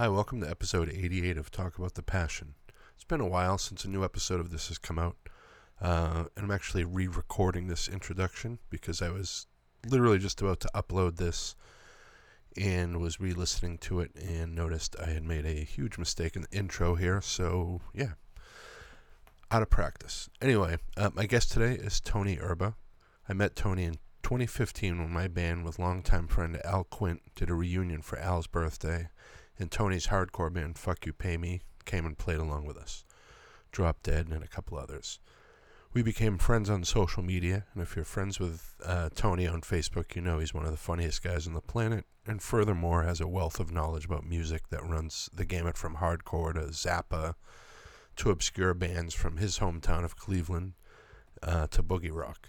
Hi, welcome to episode 88 of Talk About the Passion. It's been a while since a new episode of this has come out, and I'm actually re-recording this introduction because I was literally just about to upload this and was re-listening to it and noticed I had made a huge mistake in the intro here, so yeah, out of practice. Anyway, my guest today is Tony Erba. I met Tony in 2015 when my band with longtime friend Al Quint did a reunion for Al's birthday. And Tony's hardcore band, Fuck You, Pay Me, came and played along with us. Drop Dead and a couple others. We became friends on social media, and if you're friends with Tony on Facebook, you know he's one of the funniest guys on the planet, and furthermore has a wealth of knowledge about music that runs the gamut from hardcore to Zappa to obscure bands from his hometown of Cleveland to boogie rock.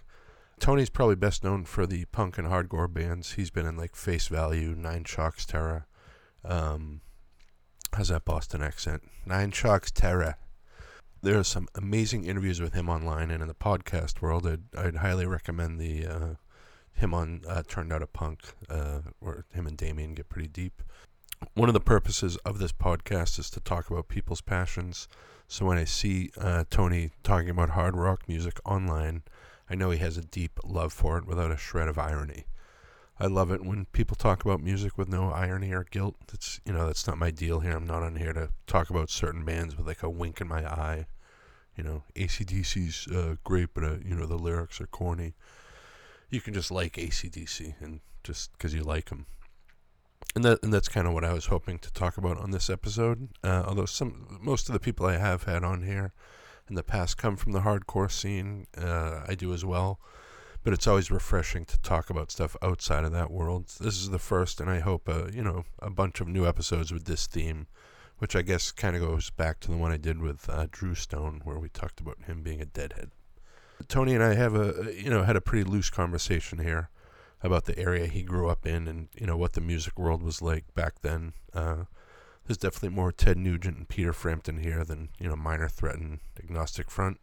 Tony's probably best known for the punk and hardcore bands. He's been in like Face Value, Nine Shocks Terror. How's that Boston accent? Nine Shocks Terror. There are some amazing interviews with him online and in the podcast world. I'd highly recommend the him on Turned Out a Punk, where him and Damien get pretty deep. One of the purposes of this podcast is to talk about people's passions. So when I see Tony talking about hard rock music online, I know he has a deep love for it without a shred of irony. I love it when people talk about music with no irony or guilt. That's not my deal here. I'm not on here to talk about certain bands with like a wink in my eye. You know, AC/DC's great, but the lyrics are corny. You can just like AC/DC and just because you like them. And that's kind of what I was hoping to talk about on this episode. Although most of the people I have had on here in the past come from the hardcore scene. I do as well. But it's always refreshing to talk about stuff outside of that world. This is the first, and I hope, a bunch of new episodes with this theme, which I guess kind of goes back to the one I did with Drew Stone, where we talked about him being a deadhead. Tony and I have had a pretty loose conversation here about the area he grew up in and, what the music world was like back then. There's definitely more Ted Nugent and Peter Frampton here than, Minor Threat and Agnostic Front.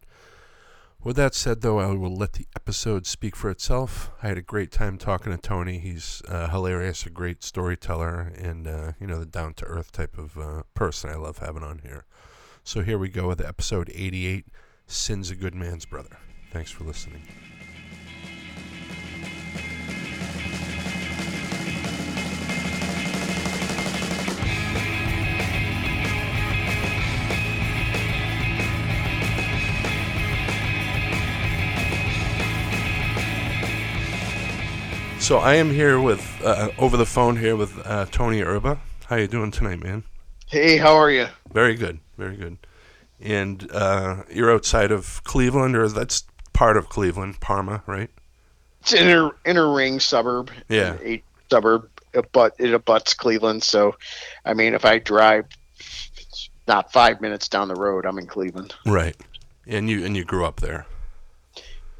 With that said, though, I will let the episode speak for itself. I had a great time talking to Tony. He's hilarious, a great storyteller, and, the down-to-earth type of person I love having on here. So here we go with episode 88, Sin's a Good Man's Brother. Thanks for listening. So I am here with, over the phone here with Tony Erba. How you doing tonight, man? Hey, how are you? Very good, very good. And you're outside of Cleveland, or that's part of Cleveland, Parma, right? It's an inner ring suburb. Yeah. A suburb, but it abuts Cleveland, so, I mean, if I drive it's not 5 minutes down the road, I'm in Cleveland. Right. And you grew up there?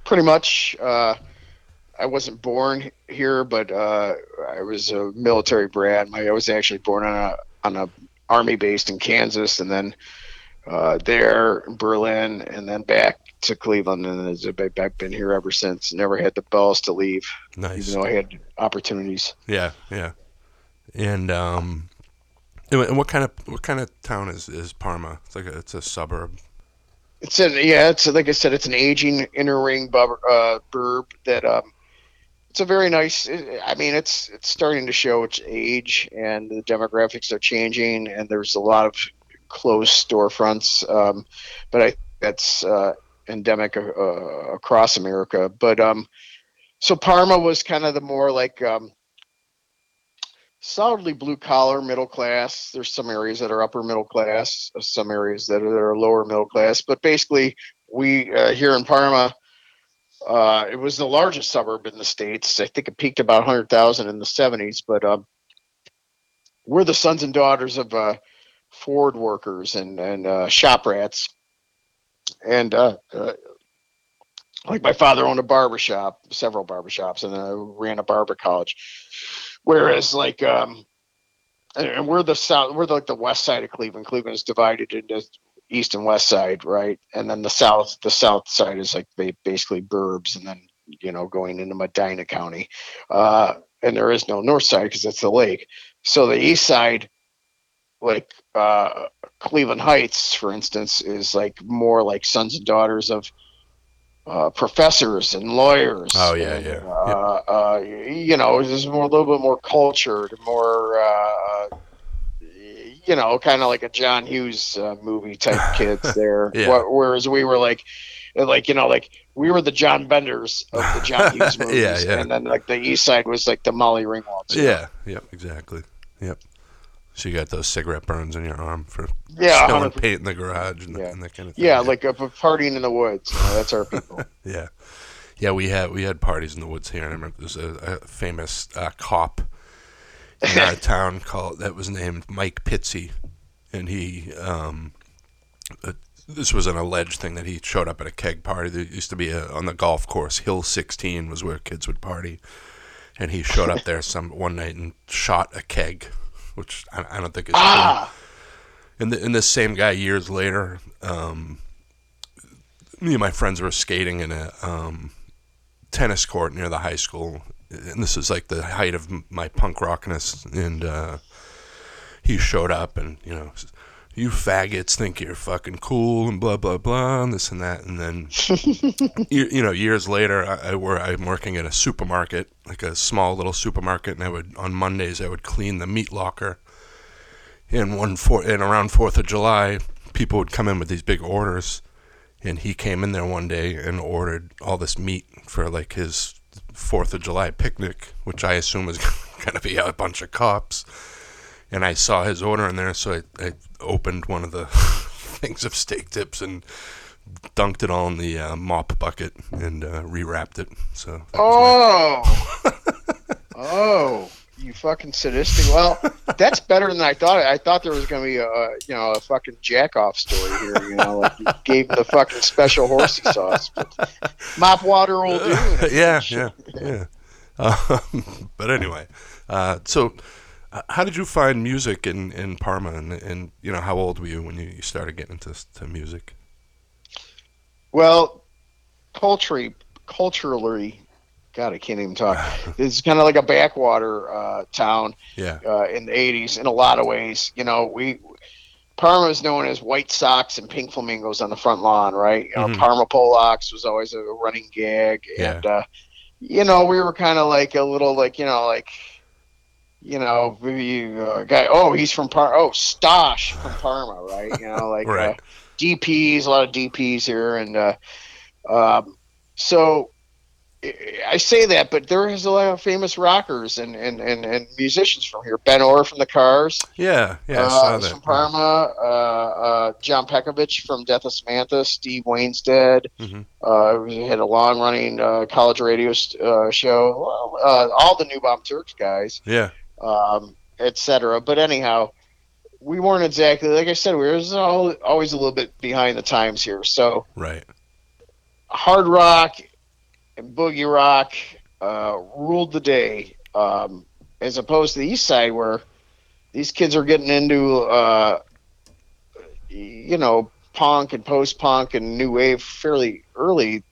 Pretty much. I wasn't born here, but I was a military brat. I was actually born on a army base in Kansas, and then there in Berlin, and then back to Cleveland, and I've been here ever since. Never had the balls to leave. Nice. Even though I had opportunities. Yeah, yeah. And and what kind of town is Parma? It's a suburb. It's like I said, it's an aging inner ring burb that. It's a very nice. I mean, it's starting to show its age, and the demographics are changing, and there's a lot of closed storefronts. But that's endemic across America. But so Parma was kind of the more like solidly blue collar, middle class. There's some areas that are upper middle class, some areas that are lower middle class. But basically, we here in Parma. It was the largest suburb in the States. I think it peaked about 100,000 in the 70s, but we're the sons and daughters of Ford workers and shop rats. And like my father owned a barbershop, several barbershops, and ran a barber college. Whereas like and we're like the west side of Cleveland. Cleveland is divided into east and west side, right? And then the south side is like basically burbs, and then going into Medina County, and there is no north side because that's the lake. So the east side like Cleveland Heights, for instance, is like more like sons and daughters of professors and lawyers. Oh yeah, and, yeah. You know, there's more, a little bit more cultured, more you know, kind of like a John Hughes movie type kids there. Yeah. Whereas we were like you know, like we were the John Benders of the John Hughes movies, yeah, yeah. And then like the East Side was like the Molly Ringwalds. Yeah, yep, exactly, yep. So you got those cigarette burns in your arm for smelling paint in the garage and, and that kind of thing. Yeah, like a partying in the woods. You know, that's our people. Yeah. Yeah, we had parties in the woods here. I remember there was a famous cop in our town that was named Mike Pizzi. And he, this was an alleged thing that he showed up at a keg party. There used to be on the golf course, Hill 16 was where kids would party. And he showed up there one night and shot a keg, which I don't think is true. And this same guy, years later, me and my friends were skating in a tennis court near the high school. And this is like the height of my punk rockness. And he showed up and, you know, you faggots think you're fucking cool and blah, blah, blah, and this and that. And then, you know, years later, I'm working at a supermarket, like a small little supermarket, and on Mondays, I would clean the meat locker. And around 4th of July, people would come in with these big orders, and he came in there one day and ordered all this meat for, like, his 4th of July picnic, which I assume was going to be a bunch of cops. And I saw his order in there, so I opened one of the things of steak tips and dunked it all in the mop bucket and rewrapped it. So. Oh, you fucking sadistic! Well, that's better than I thought. I thought there was going to be a fucking jack-off story here. You know, like you gave him the fucking special horsey sauce, but mop water will do. Yeah. But anyway, so. How did you find music in Parma, and you know, how old were you when you started getting into music? Well, culturally, God, I can't even talk. It's kind of like a backwater town in the 80s in a lot of ways. You know, Parma is known as white socks and pink flamingos on the front lawn, right? You know, Parma Polacks was always a running gag, and you know, we were kind of like a little like, you know, like. You know, guy. Oh, he's from Parma. Oh, Stosh from Parma, right? You know, like right. DPs, a lot of DPs here, and so I say that, but there is a lot of famous rockers and musicians from here. Ben Orr from the Cars, I saw that. From Parma. John Pekovich from Death of Samantha. Steve Wainstead. He had a long-running college radio show. Well, all the New Bomb Turks guys. Yeah. Etc. But anyhow, we weren't exactly, like I said, we were always a little bit behind the times here. So right, hard rock and boogie rock ruled the day, as opposed to the East Side, where these kids are getting into, you know, punk and post-punk and new wave fairly early.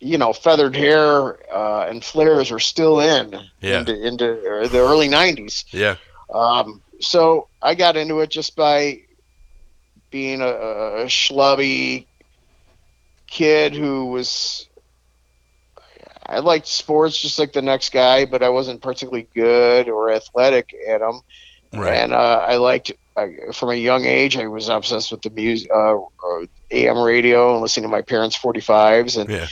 You know, feathered hair and flares are still into the early 90s. Yeah. So I got into it just by being a schlubby kid who was, I liked sports just like the next guy, but I wasn't particularly good or athletic at them. Right. And from a young age, I was obsessed with the music, AM radio, and listening to my parents' 45s. And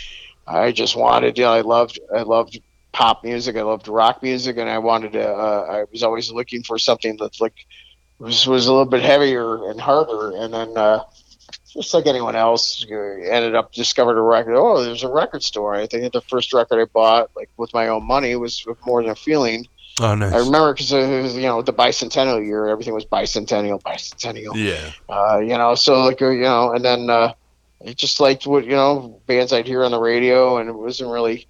I just wanted, you know, I loved pop music, I loved rock music, and I wanted to, I was always looking for something that's like, was a little bit heavier and harder. And then, just like anyone else, ended up discovered a record. Oh, there's a record store. I think the first record I bought, like with my own money, was More Than a Feeling. Oh, nice. I remember because it was, you know, the bicentennial year. Everything was bicentennial. Yeah. You know, so like, you know, and then I just liked what, you know, bands I'd hear on the radio, and it wasn't really,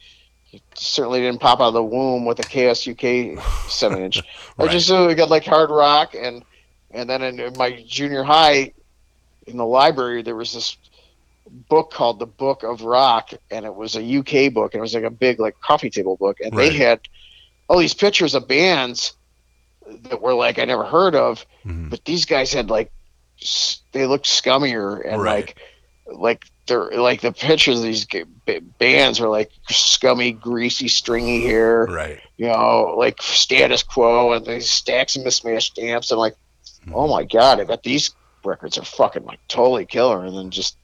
it certainly didn't pop out of the womb with a KSUK 7-inch. Right. I just got like hard rock, and then in my junior high, in the library, there was this book called The Book of Rock, and it was a UK book, and it was like a big like coffee table book, and they had all these pictures of bands that were like I never heard of, but these guys had like they looked scummier and like they're like the pictures of these bands are like scummy, greasy, stringy hair, you know, like Status Quo and these stacks of mismatched stamps. I'm like, oh my god, I bet these records are fucking like totally killer. And then just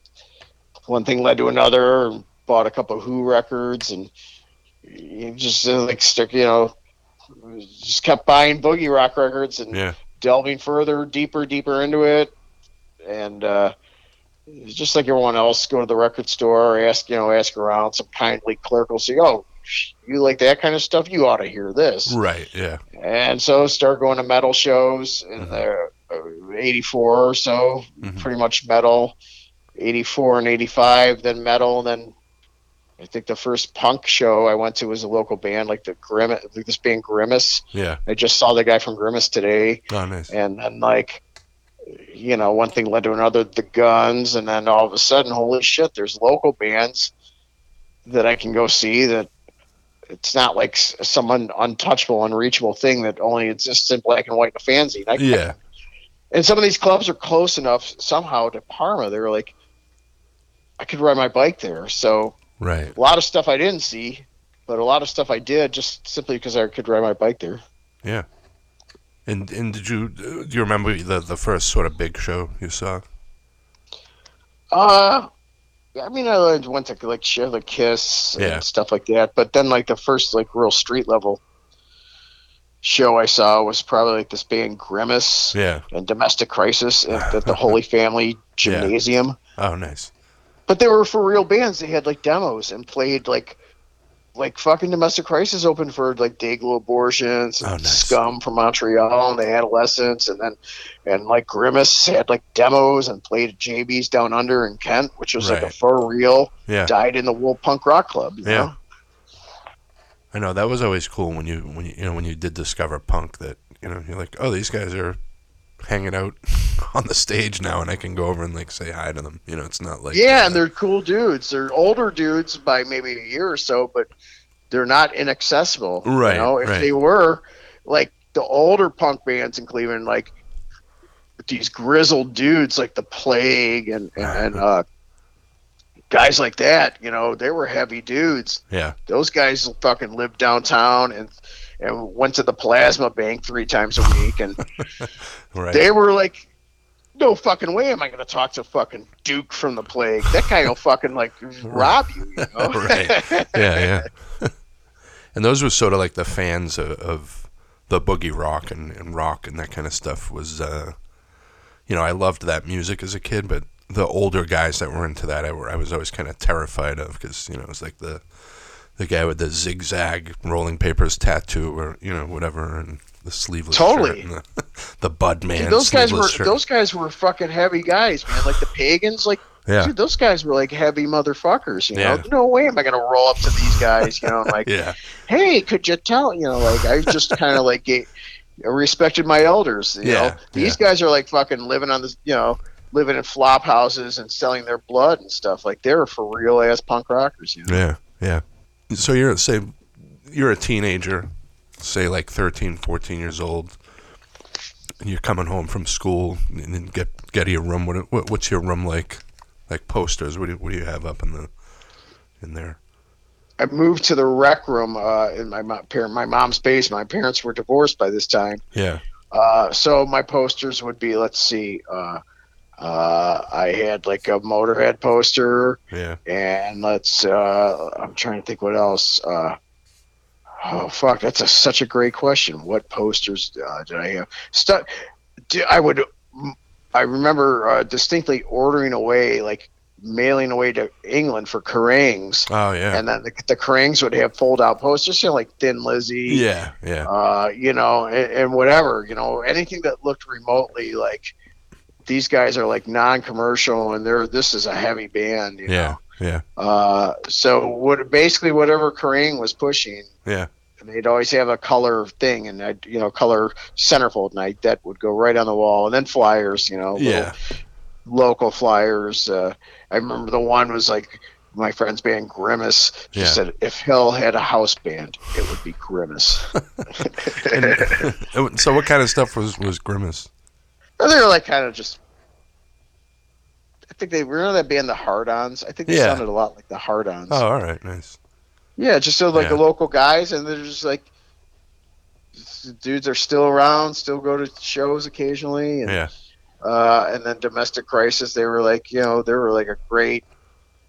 one thing led to another. And bought a couple of Who records and you just just kept buying boogie rock records and delving further, deeper into it. And just like everyone else, go to the record store, ask around. Some kindly clerk will say, "Oh, you like that kind of stuff? You ought to hear this." Right. Yeah. And so start going to metal shows in the '84 or so, pretty much metal. '84 and '85, then metal, then. I think the first punk show I went to was a local band, this band Grimace. Yeah. I just saw the guy from Grimace today. Oh, nice. And then one thing led to another, the Guns. And then all of a sudden, holy shit, there's local bands that I can go see that it's not like some untouchable, unreachable thing that only exists in black and white in a fanzine. And some of these clubs are close enough somehow to Parma. They were like, I could ride my bike there. So, right. A lot of stuff I didn't see, but a lot of stuff I did just simply because I could ride my bike there. Yeah. And do you remember the first sort of big show you saw? I went to Share the Kiss and stuff like that, but then the first real street level show I saw was probably this band Grimace and Domestic Crisis at the Holy Family Gymnasium. Yeah. Oh, nice. But they were for real bands. They had demos and played like fucking Domestic Crisis opened for Dayglow Abortions and Scum from Montreal and the Adolescents, and then Grimace had demos and played JB's Down Under in Kent, which was a for real dyed in the wool punk rock club. You know? I know that was always cool when you did discover punk that you're like, oh, these guys are hanging out on the stage now and I can go over and say hi to them. It's not and they're cool dudes. They're older dudes by maybe a year or so, but they're not inaccessible. Right. If they were the older punk bands in Cleveland, these grizzled dudes, the Plague and guys like that, they were heavy dudes. Yeah. Those guys fucking lived downtown and went to the plasma bank 3 times a week. And they were like, no fucking way am I going to talk to fucking Duke from the Plague. That guy will fucking rob you, Yeah, yeah. And those were sort of the fans of the boogie rock and rock and that kind of stuff was, I loved that music as a kid, but the older guys that were into that, I was always kind of terrified of because, it was the guy with the zigzag rolling papers tattoo or, whatever, and the sleeveless shirt. And the bud man. Dude, those guys were fucking heavy guys, man. The pagans, dude, those guys were heavy motherfuckers, you know? No way am I going to roll up to these guys, hey, could you tell, I just kind of respected my elders, you know? These guys are fucking living on this, living in flop houses and selling their blood and stuff. They're for real ass punk rockers, Yeah, yeah. So you're a teenager, say 13, 14 years old, and you're coming home from school and then get to your room. What's your room like? Like posters? What do you have up in there? I moved to the rec room in my mom's basement. My parents were divorced by this time. Yeah. So my posters would be, let's see. I had a Motorhead poster. Yeah. And I'm trying to think what else. Oh fuck, that's such a great question. What posters did I have? I remember distinctly ordering away, mailing away to England for Kerrangs. Oh yeah. And then the Kerrangs would have fold out posters, like Thin Lizzy. Yeah, yeah. And whatever, anything that looked remotely like these guys are non-commercial and this is a heavy band, you know? Yeah. So whatever Kerrang was pushing. Yeah. And they'd always have a color thing and I'd, color centerfold night that would go right on the wall and then flyers, local flyers. I remember the one was my friend's band Grimace. She said, if Hill had a house band, it would be Grimace. And so what kind of stuff was Grimace? They were like kind of just, I think they remember that band, the Hard-Ons. I think they sounded a lot like the Hard-Ons. Oh, all right, nice. Yeah, just so like the local guys, and they're just like, dudes are still around, still go to shows occasionally, and and then Domestic Crisis. They were like, you know, they were like a great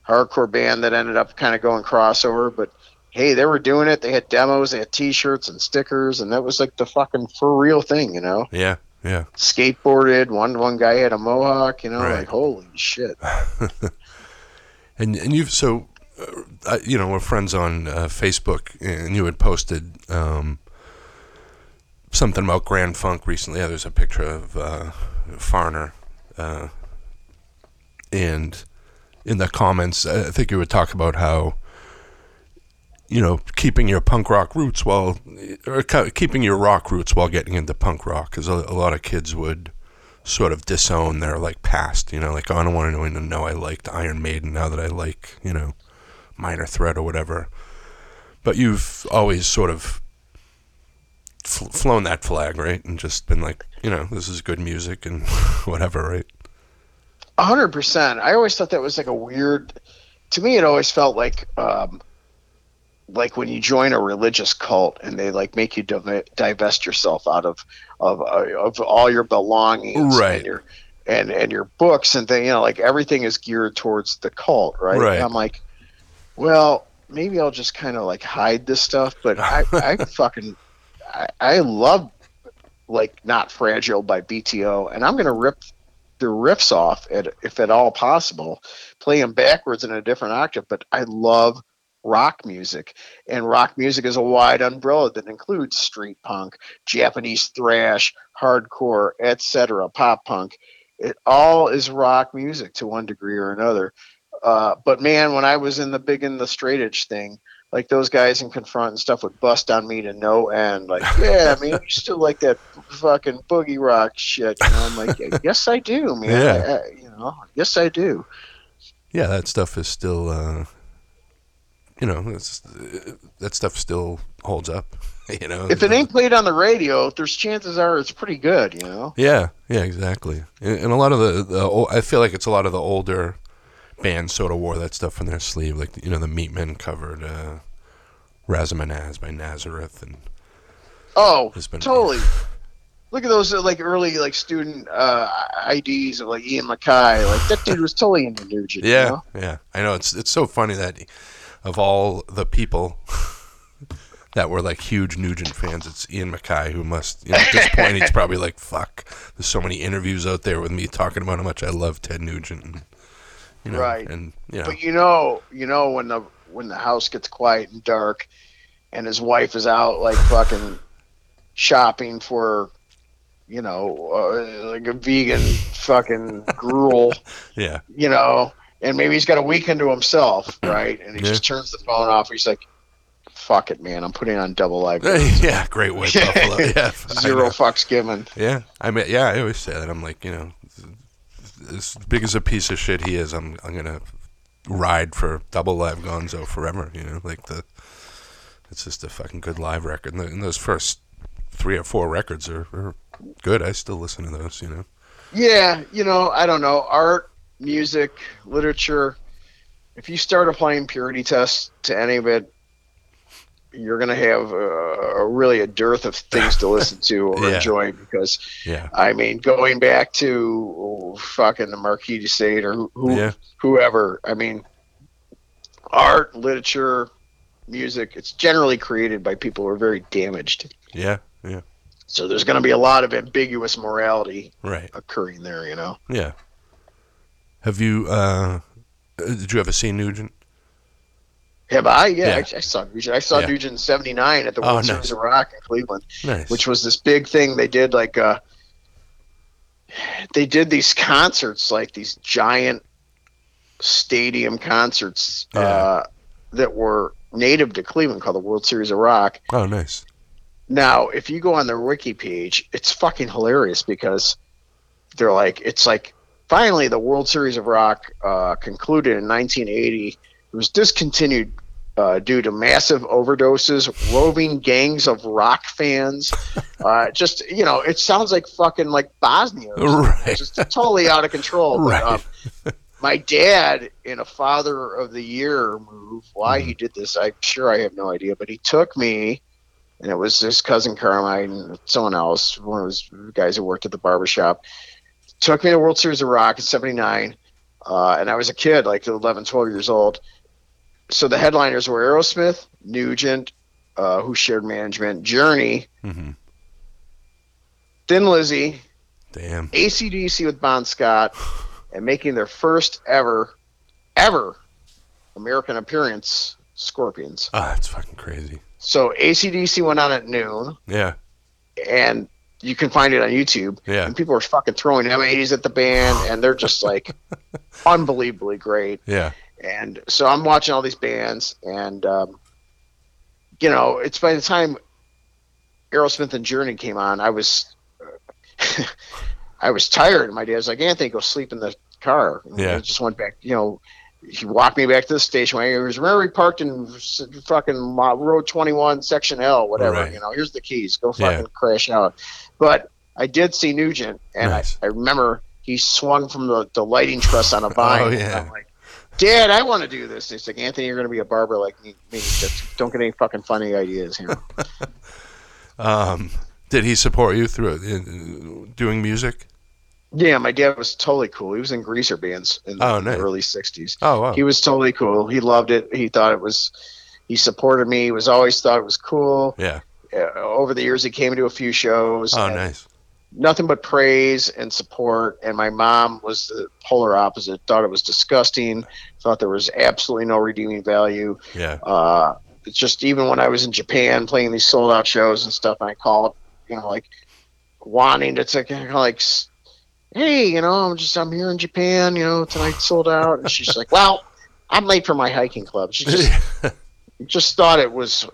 hardcore band that ended up kind of going crossover. But hey, they were doing it. They had demos, they had T-shirts and stickers, and that was like the fucking for real thing, you know? Yeah, yeah. Skateboarded. One guy had a mohawk, you know? Right. Like holy shit. and you've so, you know, we're friends on Facebook, and you had posted. Something about Grand Funk recently. Yeah, there's a picture of Farner, and in the comments, I think you would talk about how, you know, keeping your punk rock roots while, or keeping your rock roots while getting into punk rock, because a lot of kids would sort of disown their like past, you know, like, oh, I don't want anyone to know I liked Iron Maiden now that I like, you know, Minor Threat or whatever. But you've always sort of flown that flag, right, and just been like, you know, this is good music and whatever, right? 100%. I always thought that was like a weird. To me, it always felt like when you join a religious cult and they like make you divest yourself out of all your belongings, right? And your books and things. You know, like everything is geared towards the cult, right? Right. And I'm like, well, maybe I'll just kind of like hide this stuff, but I fucking. I love like Not Fragile by BTO, and I'm going to rip the riffs off if at all possible, play them backwards in a different octave. But I love rock music, and rock music is a wide umbrella that includes street punk, Japanese thrash, hardcore, etc., pop punk. It all is rock music to one degree or another. But man, when I was in the Big and the Straight Edge thing, like those guys in Confront and stuff would bust on me to no end. Like, yeah, I mean, you still like that fucking boogie rock shit. You know, I'm like, yes, I do, man. Yeah. You know, yes, I do. Yeah, that stuff is still, you know, that stuff still holds up. You know, if it ain't played on the radio, there's chances are it's pretty good. You know. Yeah. Yeah. Exactly. And a lot of the I feel like it's a lot of the older bands sort of wore that stuff on their sleeve, like, you know, the Meatmen covered Razamanaz by Nazareth, and totally look at those like early like student IDs of like Ian MacKay, like that dude was totally in the Nugent. Yeah, you know? Yeah, I know, it's so funny that of all the people that were like huge Nugent fans, it's Ian MacKay who must, you know, at this point he's probably like, fuck, there's so many interviews out there with me talking about how much I love Ted Nugent. And, you know, right, and, you know. But you know when the house gets quiet and dark, and his wife is out like fucking shopping for, you know, like a vegan fucking gruel, yeah, you know, and maybe he's got a weekend to himself, right? And he just turns the phone off. He's like, "Fuck it, man, I'm putting on Double Live Gonzo." Yeah, great way, Buffalo. Yeah, zero fucks given. Yeah, I mean, yeah, I always say that. I'm like, you know, as big as a piece of shit he is, I'm gonna ride for Double Live Gonzo forever. You know, like it's just a fucking good live record. And those first 3 or 4 records are good. I still listen to those. You know. Yeah, you know, I don't know, art, music, literature. If you start applying purity tests to any of it, you're gonna have a dearth of things to listen to or enjoy, because I mean, going back to fucking the Marquis de Sade or whoever, I mean, art, literature, music, it's generally created by people who are very damaged. Yeah, yeah. So there's gonna be a lot of ambiguous morality occurring there, you know. Yeah. Have you did you ever see Nugent? Have I? Yeah, yeah. I saw Nugent. I saw Nugent in '79 at the World Series of Rock in Cleveland, which was this big thing they did. Like, they did these concerts, like these giant stadium concerts that were native to Cleveland, called the World Series of Rock. Oh, nice. Now, if you go on their wiki page, it's fucking hilarious, because they're like, it's like, finally the World Series of Rock concluded in 1980. It was discontinued due to massive overdoses, roving gangs of rock fans. Just, you know, it sounds like fucking like Bosnia. Right. Just totally out of control. Right. But, my dad, in a Father of the Year move, why he did this, I'm sure I have no idea, but he took me, and it was his cousin Carmine and someone else, one of those guys who worked at the barbershop, took me to World Series of Rock in 79, and I was a kid, like 11, 12 years old. So the headliners were Aerosmith, Nugent, who shared management, Journey, Thin Lizzy, damn, AC/DC with Bon Scott, and making their first ever American appearance, Scorpions. Oh, that's fucking crazy. So AC/DC went on at noon. Yeah. And you can find it on YouTube. Yeah. And people are fucking throwing M80s at the band, and they're just like unbelievably great. Yeah. And so I'm watching all these bands, and, you know, it's by the time Aerosmith and Journey came on, I was tired, and my dad's like, Anthony, go sleep in the car. And yeah. I just went back, you know, he walked me back to the station. I was remember parked in fucking Road 21, Section L, whatever. Right. You know, here's the keys. Go fucking crash out. But I did see Nugent, and nice. I remember he swung from the lighting truss on a vine. Oh, yeah. And I'm like, Dad, I want to do this. And he's like, Anthony, you're going to be a barber like me. Just don't get any fucking funny ideas here. Did he support you through doing music? Yeah, my dad was totally cool. He was in greaser bands in the early 60s. Oh, wow. He was totally cool. He loved it. He thought it was – he supported me. He was always thought it was cool. Yeah. Over the years, he came to a few shows. Oh, nice. Nothing but praise and support. And my mom was the polar opposite, thought it was disgusting, thought there was absolutely no redeeming value. Yeah. It's just even when I was in Japan playing these sold-out shows and stuff, and I called, you know, like wanting to take, like – hey, you know, I'm here in Japan, you know, tonight sold out. And she's like, well, I'm late for my hiking club. She just thought it was,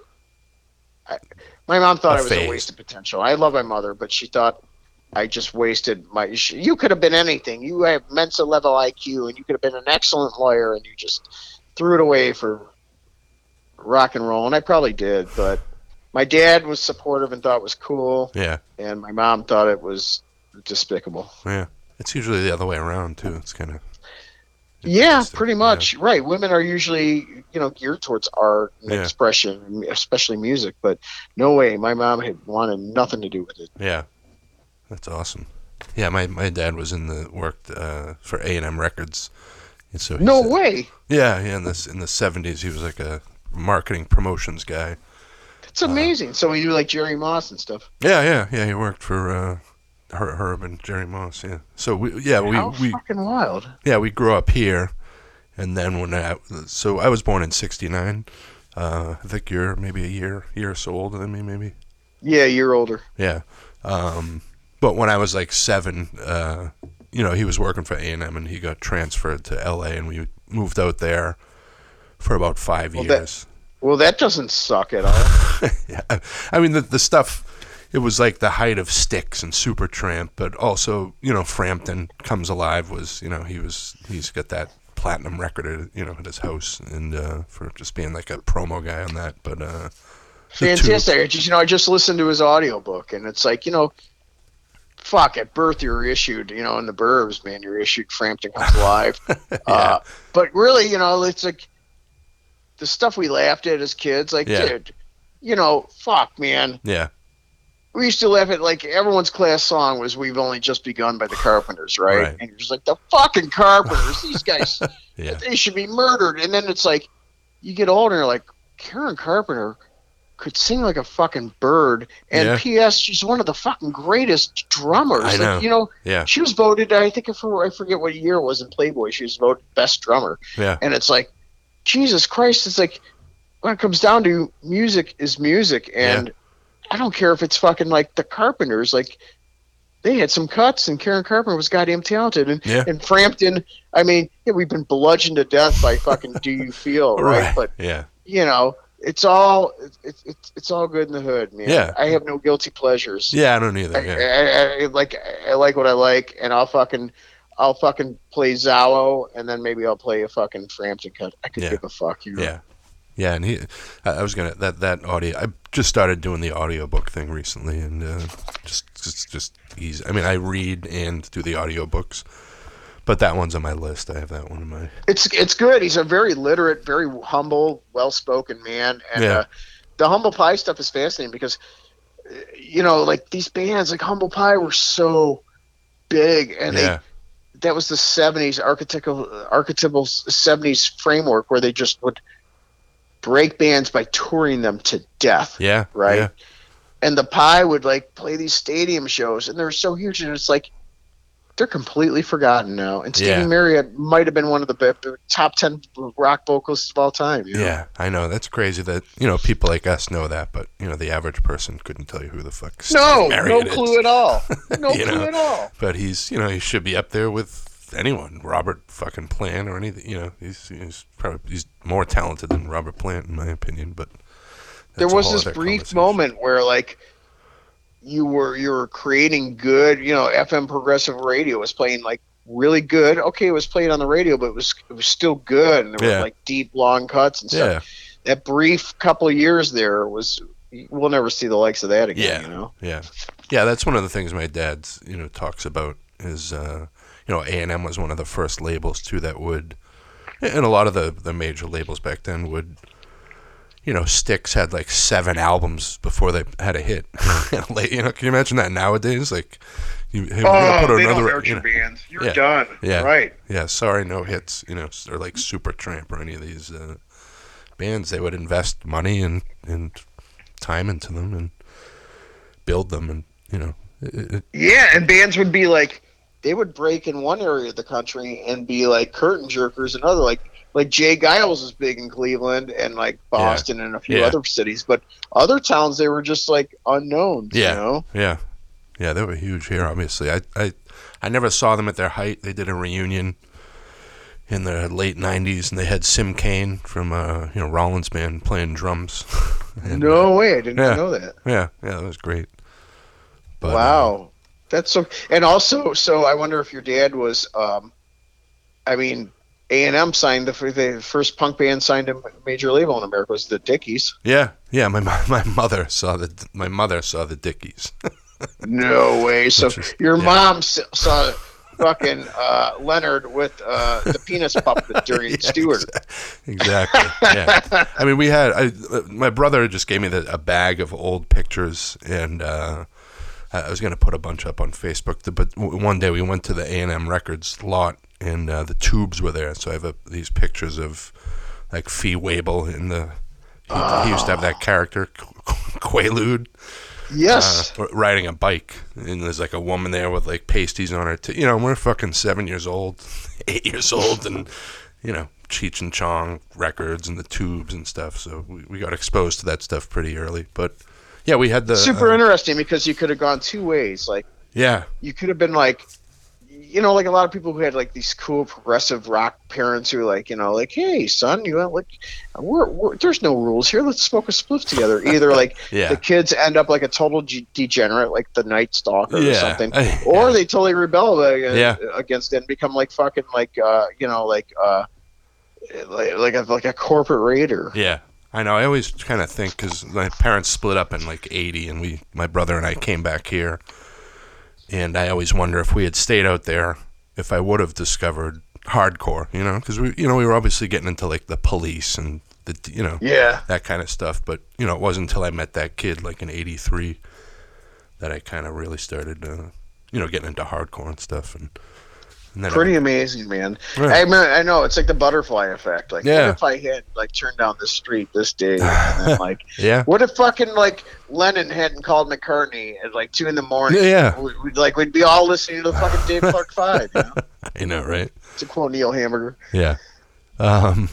my mom thought it was a waste of potential. I love my mother, but she thought I just wasted you could have been anything. You have Mensa level IQ and you could have been an excellent lawyer and you just threw it away for rock and roll. And I probably did, but my dad was supportive and thought it was cool. Yeah. And my mom thought it was despicable. Yeah, it's usually the other way around too. It's kind of pretty much right. Women are usually, you know, geared towards art and expression, especially music. But no way, my mom had wanted nothing to do with it. Yeah, that's awesome. Yeah, my dad was worked for A&M Records, and so way. Yeah, in the 70s, he was like a marketing promotions guy. That's amazing. So he knew like Jerry Moss and stuff. Yeah. He worked for. Herb and Jerry Moss, yeah. So we fucking wild. Yeah, we grew up here, and then so I was born in '69. I think you're maybe a year or so older than me, maybe. Yeah, a year older. Yeah, but when I was like 7, you know, he was working for A&M, and he got transferred to L.A., and we moved out there for about 5 years. That doesn't suck at all. Yeah, I mean the stuff. It was like the height of Styx and Supertramp, but also, you know, Frampton Comes Alive was, you know, he's got that platinum record, you know, at his house, and for just being like a promo guy on that. But fantastic! You know, I just listened to his audiobook, and it's like, you know, fuck, at birth you're issued, you know, in the burbs, man, you're issued Frampton Comes Alive. But really, you know, it's like the stuff we laughed at as kids, like, dude, you know, fuck, man, yeah. We used to laugh at, like, everyone's class song was We've Only Just Begun by the Carpenters, right? And you're just like, the fucking Carpenters, these guys, they should be murdered. And then it's like, you get older, and you're like, Karen Carpenter could sing like a fucking bird. And P.S., she's one of the fucking greatest drummers. I know. Like, you know, she was voted, I think, I forget what year it was in Playboy, she was voted best drummer. Yeah. And it's like, Jesus Christ, it's like, when it comes down to music is music, and... Yeah. I don't care if it's fucking like the Carpenters, like they had some cuts and Karen Carpenter was goddamn talented. And and Frampton, I mean, we've been bludgeoned to death by fucking Do You Feel, right? But you know, it's all good in the hood, man. Yeah. I have no guilty pleasures. Yeah, I don't either. I like what I like, and I'll fucking I'll fucking play Zao, and then maybe I'll play a fucking Frampton cut. I could give a fuck, you know? Yeah. Yeah, and that audio, I just started doing the audiobook thing recently, and just easy. I mean, I read and do the audiobooks, but that one's on my list. I have that one in my... It's good. He's a very literate, very humble, well-spoken man, and the Humble Pie stuff is fascinating because, you know, like these bands, like Humble Pie were so big, and that was the 70s, archetypal 70s framework where they just would... break bands by touring them to death. Yeah. Right. Yeah. And the Pie would like play these stadium shows, and they're so huge, and it's like they're completely forgotten now. And Stevie Marriott might have been one of the top 10 rock vocalists of all time. You know? Yeah, I know. That's crazy that, you know, people like us know that, but, you know, the average person couldn't tell you who the fuck Stevie Marriott is. No clue at all. No clue at all. But he's, you know, he should be up there with anyone, Robert fucking Plant or anything, you know. He's probably more talented than Robert Plant in my opinion, but there was this brief moment where like you were creating good, you know, FM progressive radio was playing like really good. Okay, it was played on the radio, but it was still good, and there were like deep long cuts and stuff. That brief couple of years there was, we'll never see the likes of that again, you know. Yeah. Yeah, that's one of the things my dad's, you know, talks about is you know, A&M was one of the first labels, too, that would, and a lot of the major labels back then would, you know, Styx had like 7 albums before they had a hit. You know, can you imagine that nowadays? Like, bands. You're done. Yeah. Right. Yeah, sorry, no hits, you know, or like Supertramp or any of these bands. They would invest money and time into them and build them, and, you know. And bands would be like, they would break in one area of the country and be like curtain jerkers in another. Like Jay Giles was big in Cleveland and like Boston and a few other cities, but other towns they were just like unknowns. Yeah, you know? Yeah, they were huge here. Obviously, I never saw them at their height. They did a reunion in the late '90s, and they had Sim Cain from you know, Rollins band playing drums. And, no way, I didn't know that. Yeah, that was great. But, wow. That's so, and also, so I wonder if your dad was, I mean, A&M signed the first punk band signed a major label in America was the Dickies. Yeah. My mother saw the Dickies. No way. So your mom saw fucking Leonard with the penis puppet during Stewart. Exactly. Yeah. I mean, we had my brother just gave me a bag of old pictures, and I was going to put a bunch up on Facebook, but one day we went to the A&M Records lot, and the Tubes were there, so I have these pictures of, like, Fee Wable in the... He used to have that character, Quaalude. Yes. Riding a bike, and there's, like, a woman there with, like, pasties on her... you know, we're fucking 8 years old, and, you know, Cheech and Chong records and the Tubes and stuff, so we got exposed to that stuff pretty early, but... Yeah, we had the... Super interesting, because you could have gone two ways. Like, yeah. You could have been like, you know, like a lot of people who had like these cool progressive rock parents who were like, you know, like, hey, son, you know, like, there's no rules here. Let's smoke a spliff together. Either like the kids end up like a total degenerate, like the Night Stalker or something, or they totally rebel against it and become like fucking like, you know, like a corporate raider. Yeah. I know. I always kind of think, because my parents split up in like 80, and my brother and I came back here, and I always wonder if we had stayed out there, if I would have discovered hardcore, you know, because we were obviously getting into like the Police and the, you know, that kind of stuff. But, you know, it wasn't until I met that kid like in '83 that I kind of really started, you know, getting into hardcore and stuff. Pretty amazing, man. Right. I mean, I know it's like the butterfly effect. Like, what if I had like turned down this street this day, and then, like, what if fucking like Lennon hadn't called McCartney at like 2 a.m? Yeah. We'd be all listening to the fucking Dave Clark 5. You know? I know, right? To quote Neil Hamburger. Yeah. What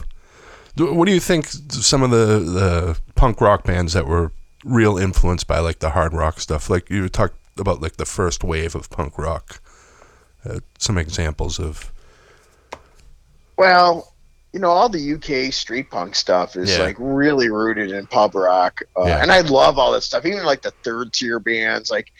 do you think some of the punk rock bands that were real influenced by like the hard rock stuff? Like you talked about like the first wave of punk rock. Some examples of... Well, you know, all the UK street punk stuff is like really rooted in pub rock, and I love all that stuff. Even like the third tier bands, like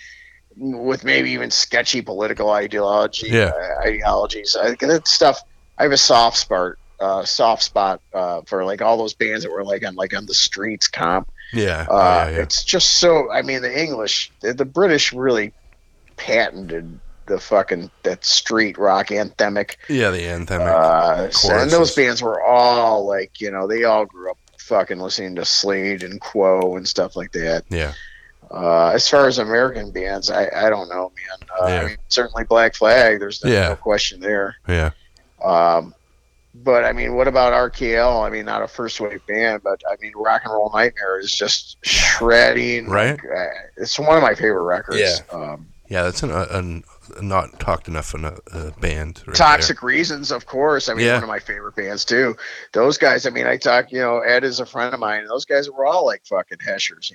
with maybe even sketchy political ideologies. I think that stuff. I have a soft spot for like all those bands that were on the streets comp. It's just so. I mean, the British really patented the fucking that street rock anthemic. Yeah, the anthemic. And those bands were all they all grew up fucking listening to Slade and Quo and stuff like that. Yeah. As far as American bands, I don't know, man. I mean, certainly Black Flag. There's no question there. Yeah. But I mean, what about RKL? I mean, not a first wave band, but I mean, Rock and Roll Nightmare is just shredding. Right. It's one of my favorite records. Yeah. That's an not talked enough on a band. Right, Toxic Reasons, of course. I mean, one of my favorite bands too. Those guys. I mean, I talk. Ed is a friend of mine. And those guys were all like fucking heshers.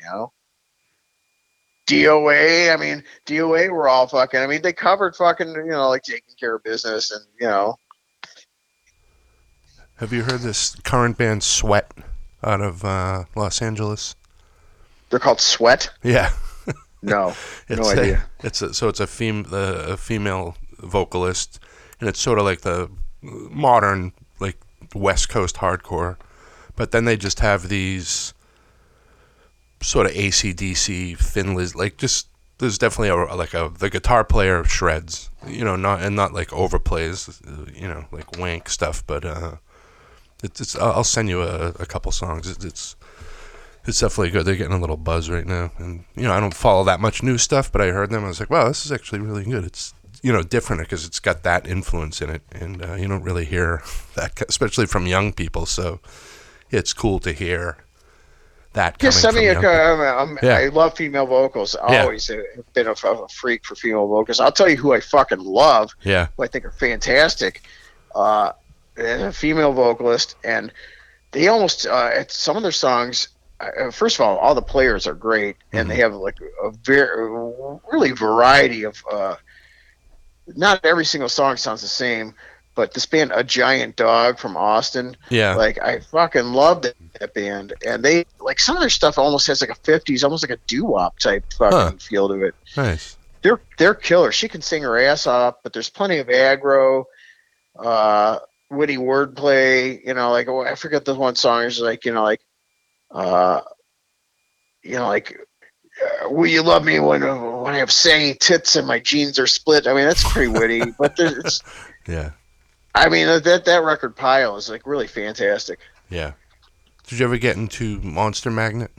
DOA. I mean, DOA were all fucking. I mean, they covered fucking. Like Taking Care of Business and Have you heard this current band Sweat out of Los Angeles? They're called Sweat? Yeah. No. No idea. It's a female vocalist, and it's sort of like the modern like West Coast hardcore. But then they just have these sort of AC/DC, Thin Lizzy, there's definitely the guitar player shreds, not like overplays, like wank stuff, but I'll send you a couple songs. It's definitely good. They're getting a little buzz right now, and I don't follow that much new stuff, but I heard them. I was like, wow, this is actually really good. It's different because it's got that influence in it, and you don't really hear that, especially from young people. So it's cool to hear that. I love female vocals. I always have been a freak for female vocals. I'll tell you who I fucking love. Yeah, who I think are fantastic. A female vocalist, and they almost at some of their songs. First of all the players are great, and they have like a really variety of. Not every single song sounds the same, but this band, A Giant Dog from Austin, I fucking loved that band, and they some of their stuff almost has a '50s, almost like a doo-wop type fucking feel to it. Nice. They're killer. She can sing her ass off, but there's plenty of aggro. Witty wordplay, I forget the one song. It's will you love me when I have saggy tits and my jeans are split? I mean, that's pretty witty, but I mean, that record pile is really fantastic. Yeah. Did you ever get into Monster Magnet,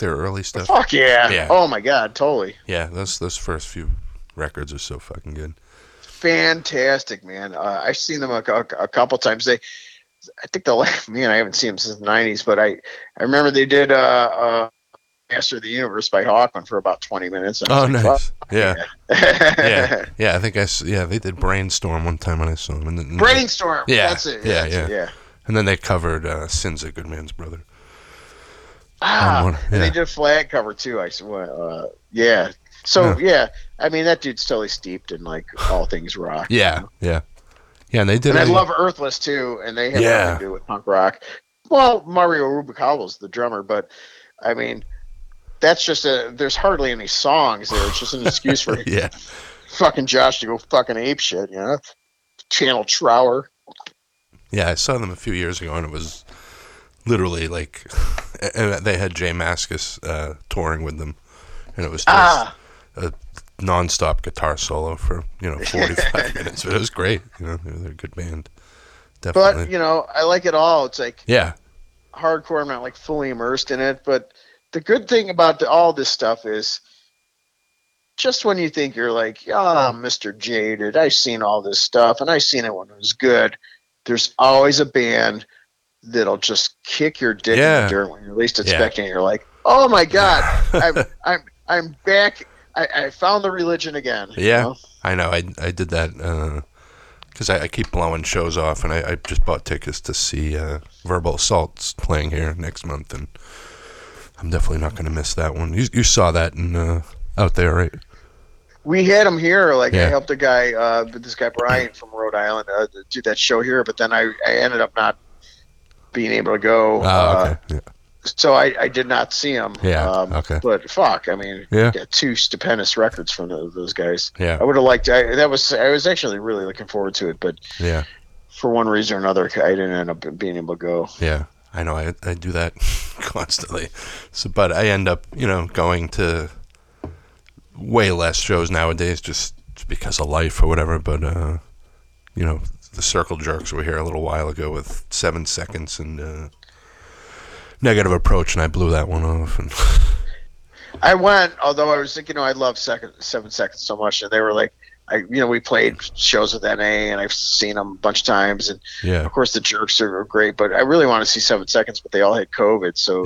their early stuff? Fuck yeah! Oh my god, totally. Yeah, those first few records are so fucking good. Fantastic, man. I've seen them a couple times. I haven't seen them since the 90s, but I remember they did Master of the Universe by Hawkman for about 20 minutes. Nice. Oh, yeah. I think they did Brainstorm one time when I saw them. And then, Brainstorm. Yeah. That's it. Yeah. And then they covered Sins of Goodman's Brother. And they did a Flag cover too. Yeah. So, I mean, that dude's totally steeped in, all things rock. Yeah, and they did. And I love Earthless, too, and they have nothing to do with punk rock. Well, Mario Rubalcava's the drummer, but, I mean, that's just there's hardly any songs there. It's just an excuse for fucking Josh to go fucking apeshit, Channel Trower. Yeah, I saw them a few years ago, and it was literally, and they had Jay Mascis touring with them. And it was just a non-stop guitar solo for 45 minutes, but it was great. They're a good band, definitely. But I like it all. It's hardcore. I'm not fully immersed in it, but the good thing about all this stuff is, just when you think you're Mr. Jaded, I've seen all this stuff and I've seen it when it was good. There's always a band that'll just kick your dick in the dirt when you're least expecting it. You're like, oh my god, I'm back. I found the religion again. Yeah, I know. I did that because I keep blowing shows off, and I just bought tickets to see Verbal Assault playing here next month, and I'm definitely not going to miss that one. You saw that out there, right? We had him here. I helped a guy, this guy Brian from Rhode Island, do that show here, but then I ended up not being able to go. So I did not see them. Yeah. Okay. But fuck, I mean, yeah, two stupendous records from those guys. Yeah. I would have liked. I was actually really looking forward to it, but yeah, for one reason or another, I didn't end up being able to go. Yeah, I know. I do that constantly. So, but I end up, going to way less shows nowadays, just because of life or whatever. But the Circle Jerks were here a little while ago with 7 Seconds and Negative Approach, and I blew that one off. And I went, although I was thinking, I love 7 Seconds so much, and they were like, we played shows with NA, and I've seen them a bunch of times, and yeah, of course the Jerks are great, but I really want to see 7 Seconds, but they all had COVID, so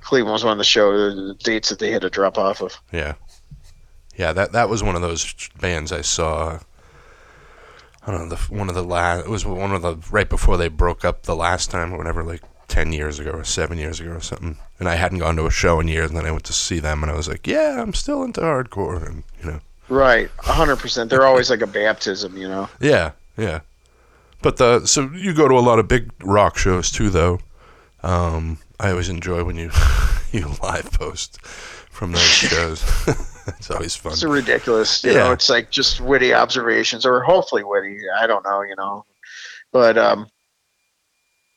Cleveland was one of the show dates that they had to drop off of. Yeah, yeah, that was one of those bands I saw. I don't know, right before they broke up the last time or whatever, like 10 years ago or 7 years ago or something. And I hadn't gone to a show in years, and then I went to see them, and I was like, yeah, I'm still into hardcore, and Right, 100%. They're always like a baptism, Yeah, yeah. But so you go to a lot of big rock shows too, though. I always enjoy when you you live post from those shows. It's always fun. It's ridiculous. It's like just witty observations, or hopefully witty. I don't know, But,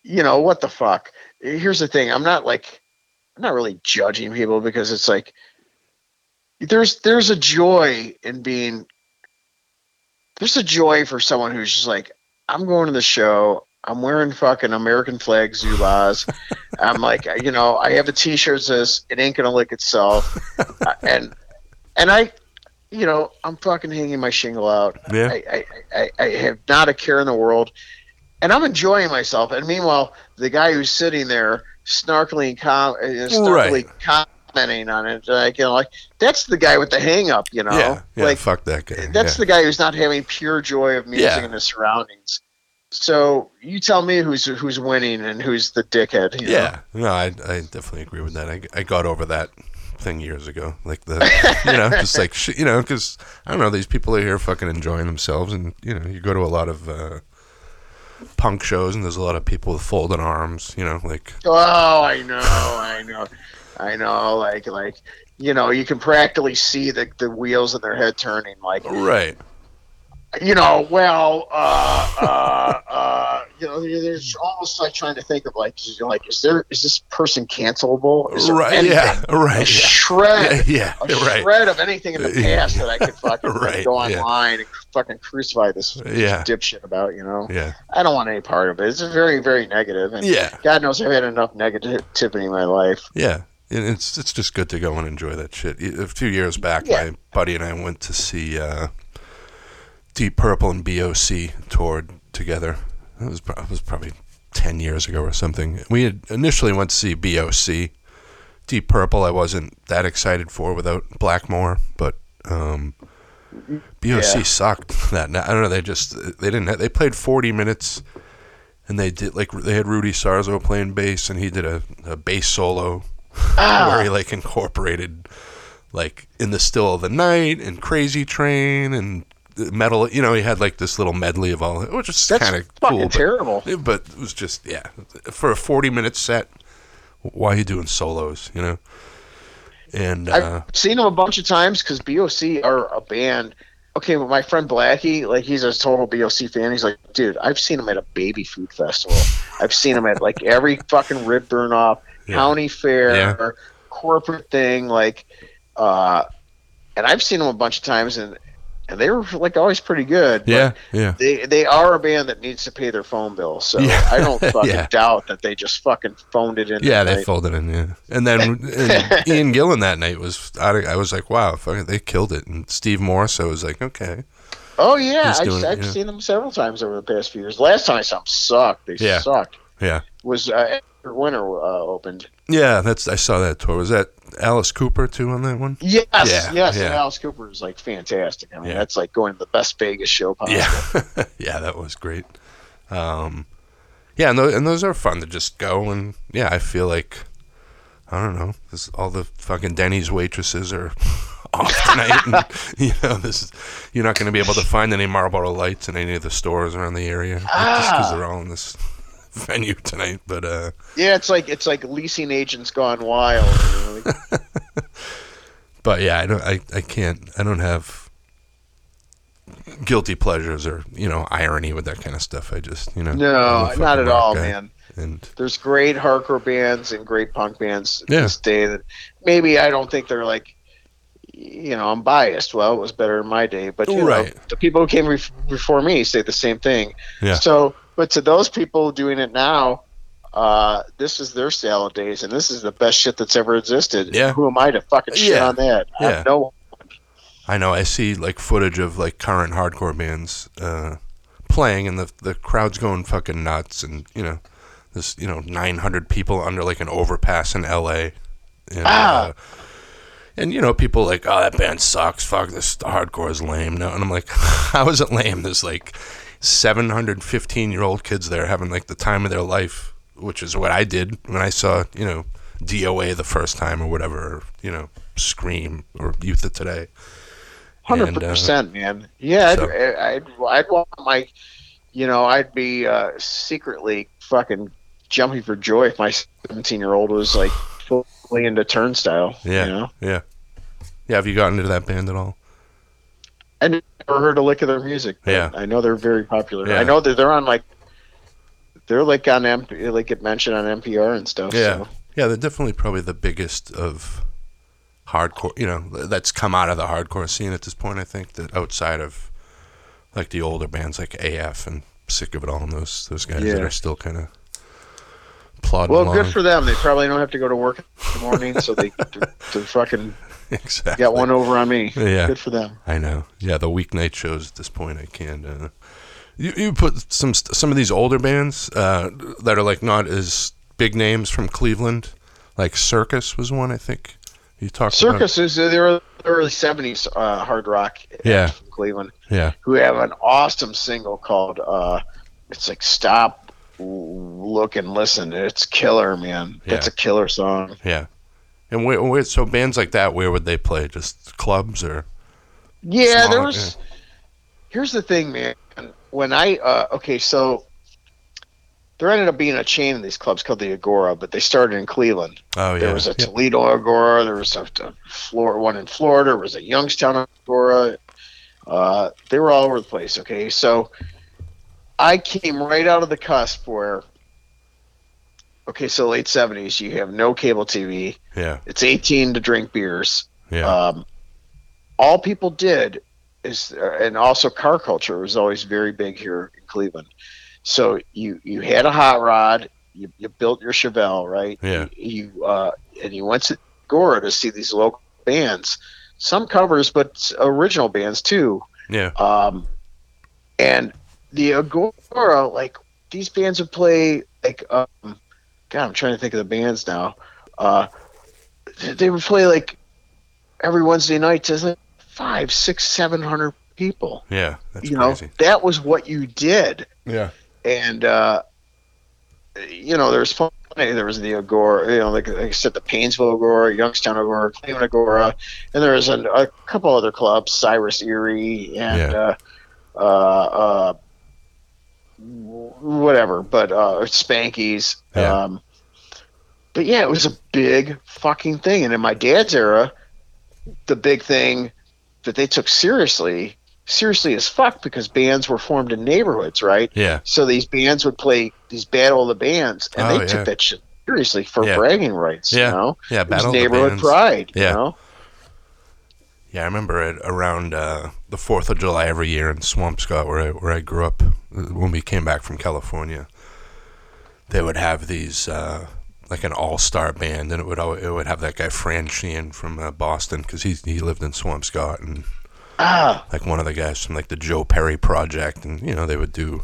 what the fuck? Here's the thing. I'm not really judging people, because it's like, there's a joy in being, there's a joy for someone who's just like, I'm going to the show, I'm wearing fucking American flag Zulaz. I'm like, I have a t-shirt that says it ain't gonna lick itself. And I, I'm fucking hanging my shingle out. Yeah. I have not a care in the world, and I'm enjoying myself. And meanwhile, the guy who's sitting there snarkily commenting on it, like that's the guy with the hang up, Yeah, like, fuck that guy. That's the guy who's not having pure joy of music and the surroundings. So you tell me who's winning and who's the dickhead. I definitely agree with that. I got over that thing years ago, like the because I don't know, these people are here fucking enjoying themselves, and you go to a lot of punk shows, and there's a lot of people with folded arms, like I know, like you can practically see the wheels in their head turning, like right. There's almost like trying to think of like, is this person cancelable? Is there shred of anything in the past that I could fucking go online and fucking crucify this dipshit about, I don't want any part of it. It's very, very negative. And God knows I've had enough negativity in my life. Yeah. It's just good to go and enjoy that shit. A few years back, my buddy and I went to see, Deep Purple and B.O.C. toured together. It was probably 10 years ago or something. We had initially went to see B.O.C. Deep Purple I wasn't that excited for without Blackmore, but B.O.C. sucked that night. I don't know, they played 40 minutes, and they did they had Rudy Sarzo playing bass, and he did a bass solo where he incorporated In the Still of the Night and Crazy Train and metal, he had this little medley of all, which is kind of cool. That's fucking terrible. But it was just, for a 40-minute set, why are you doing solos, And I've seen them a bunch of times, because B.O.C. are a band. Okay, well, my friend Blackie, he's a total B.O.C. fan. He's like, dude, I've seen them at a baby food festival. I've seen them at, every fucking rib burn-off, county fair, corporate thing, and I've seen them a bunch of times, and they were always pretty good. They are a band that needs to pay their phone bill. So I don't fucking doubt that they just fucking phoned it in. Yeah, they folded in. Yeah, and then Ian Gillan that night was. I was like, wow, fucking, they killed it. And Steve Morris, I was like, okay. Oh yeah, I've seen them several times over the past few years. Last time I saw them sucked. They sucked. Yeah. Was after Winter opened. Yeah, I saw that tour. Was that Alice Cooper too on that one? Yes, And Alice Cooper is fantastic. I mean, that's going to the best Vegas show possible. Yeah, that was great. And those are fun to just go and I feel I don't know, all the fucking Denny's waitresses are off tonight, and you're not going to be able to find any Marlboro Lights in any of the stores around the area just because they're all in this venue tonight, but yeah, it's like leasing agents gone wild. You know? But yeah, I don't have guilty pleasures or, you know, irony with that kind of stuff. I just, you know, no, not at all, man. And there's great hardcore bands and great punk bands this day that maybe I don't think they're like, you know, I'm biased. Well, it was better in my day, but you know, the people who came before me say the same thing. Yeah. So, but to those people doing it now, this is their salad days, and this is the best shit that's ever existed. Yeah. Who am I to fucking shit on that? Yeah. I have no one. I know. I see like footage of like current hardcore bands playing, and the crowd's going fucking nuts, and you know, this 900 people under like an overpass in LA. And, and, you know, people like, oh, that band sucks. Fuck, this hardcore is lame. No, and I'm like, how is it lame? There's like 715-year-old kids there having like the time of their life, which is what I did when I saw, you know, DOA the first time or whatever, or, you know, Scream or Youth of Today. 100%, man. Yeah, so. I'd want my, you know, I'd be secretly fucking jumping for joy if my 17-year-old was like, into Turnstile. Yeah, you know? Yeah. Have you gotten into that band at all? I never heard a lick of their music. Yeah, I know they're very popular. Yeah. I know that they're on MP, like it mentioned on NPR and stuff. Yeah, so. Yeah, they're definitely probably the biggest of hardcore. You know, that's come out of the hardcore scene at this point. I think that outside of like the older bands like AF and Sick of It All and those guys that are still kind of. Well, along. Good for them. They probably don't have to go to work in the morning, so they're fucking got one over on me. Yeah. Good for them. I know. Yeah, the weeknight shows at this point, I can't. You put some of these older bands that are like not as big names from Cleveland, like Circus was one, I think. You talked about Circus is the early 70s hard rock from Cleveland. Yeah. Who have an awesome single called it's like Stop. Look and Listen. It's killer, man. That's a killer song. Yeah. And so bands like that, where would they play? Just clubs or? Yeah, smaller? There was. Yeah. Here's the thing, man. When I so there ended up being a chain of these clubs called the Agora, but they started in Cleveland. Oh yeah. There was a Toledo Agora. There was one in Florida. There was a Youngstown Agora. They were all over the place. Okay, so. I came right out of the cusp where, so late 70s, you have no cable TV. Yeah. It's 18 to drink beers. Yeah. All people did is, and also car culture was always very big here in Cleveland. So you had a hot rod, you built your Chevelle, right? Yeah. And you went to Agora to see these local bands, some covers, but original bands too. Yeah. And the Agora, like these bands would play, like God, I'm trying to think of the bands now. They would play like every Wednesday night to like 500, 600, 700 people. Yeah, that's crazy. Know that was what you did. Yeah, and there's plenty. There was the Agora, like I said, the Painesville Agora, Youngstown Agora, Cleveland Agora, and there was a couple other clubs, Cyrus Erie, and whatever, but Spanky's. Yeah. But yeah, it was a big fucking thing. And in my dad's era, the big thing that they took seriously as fuck, because bands were formed in neighborhoods, right? Yeah. So these bands would play these Battle of the Bands, and they took that shit seriously for bragging rights. Yeah. You know? Yeah, Battle of the Bands. It was neighborhood pride, you know? Yeah, I remember it around the 4th of July every year in Swampscott, where I grew up, when we came back from California. They would have these, like an all-star band, and it would have that guy Fran Sheehan from Boston, because he lived in Swampscott, and like one of the guys from like the Joe Perry Project, and they would do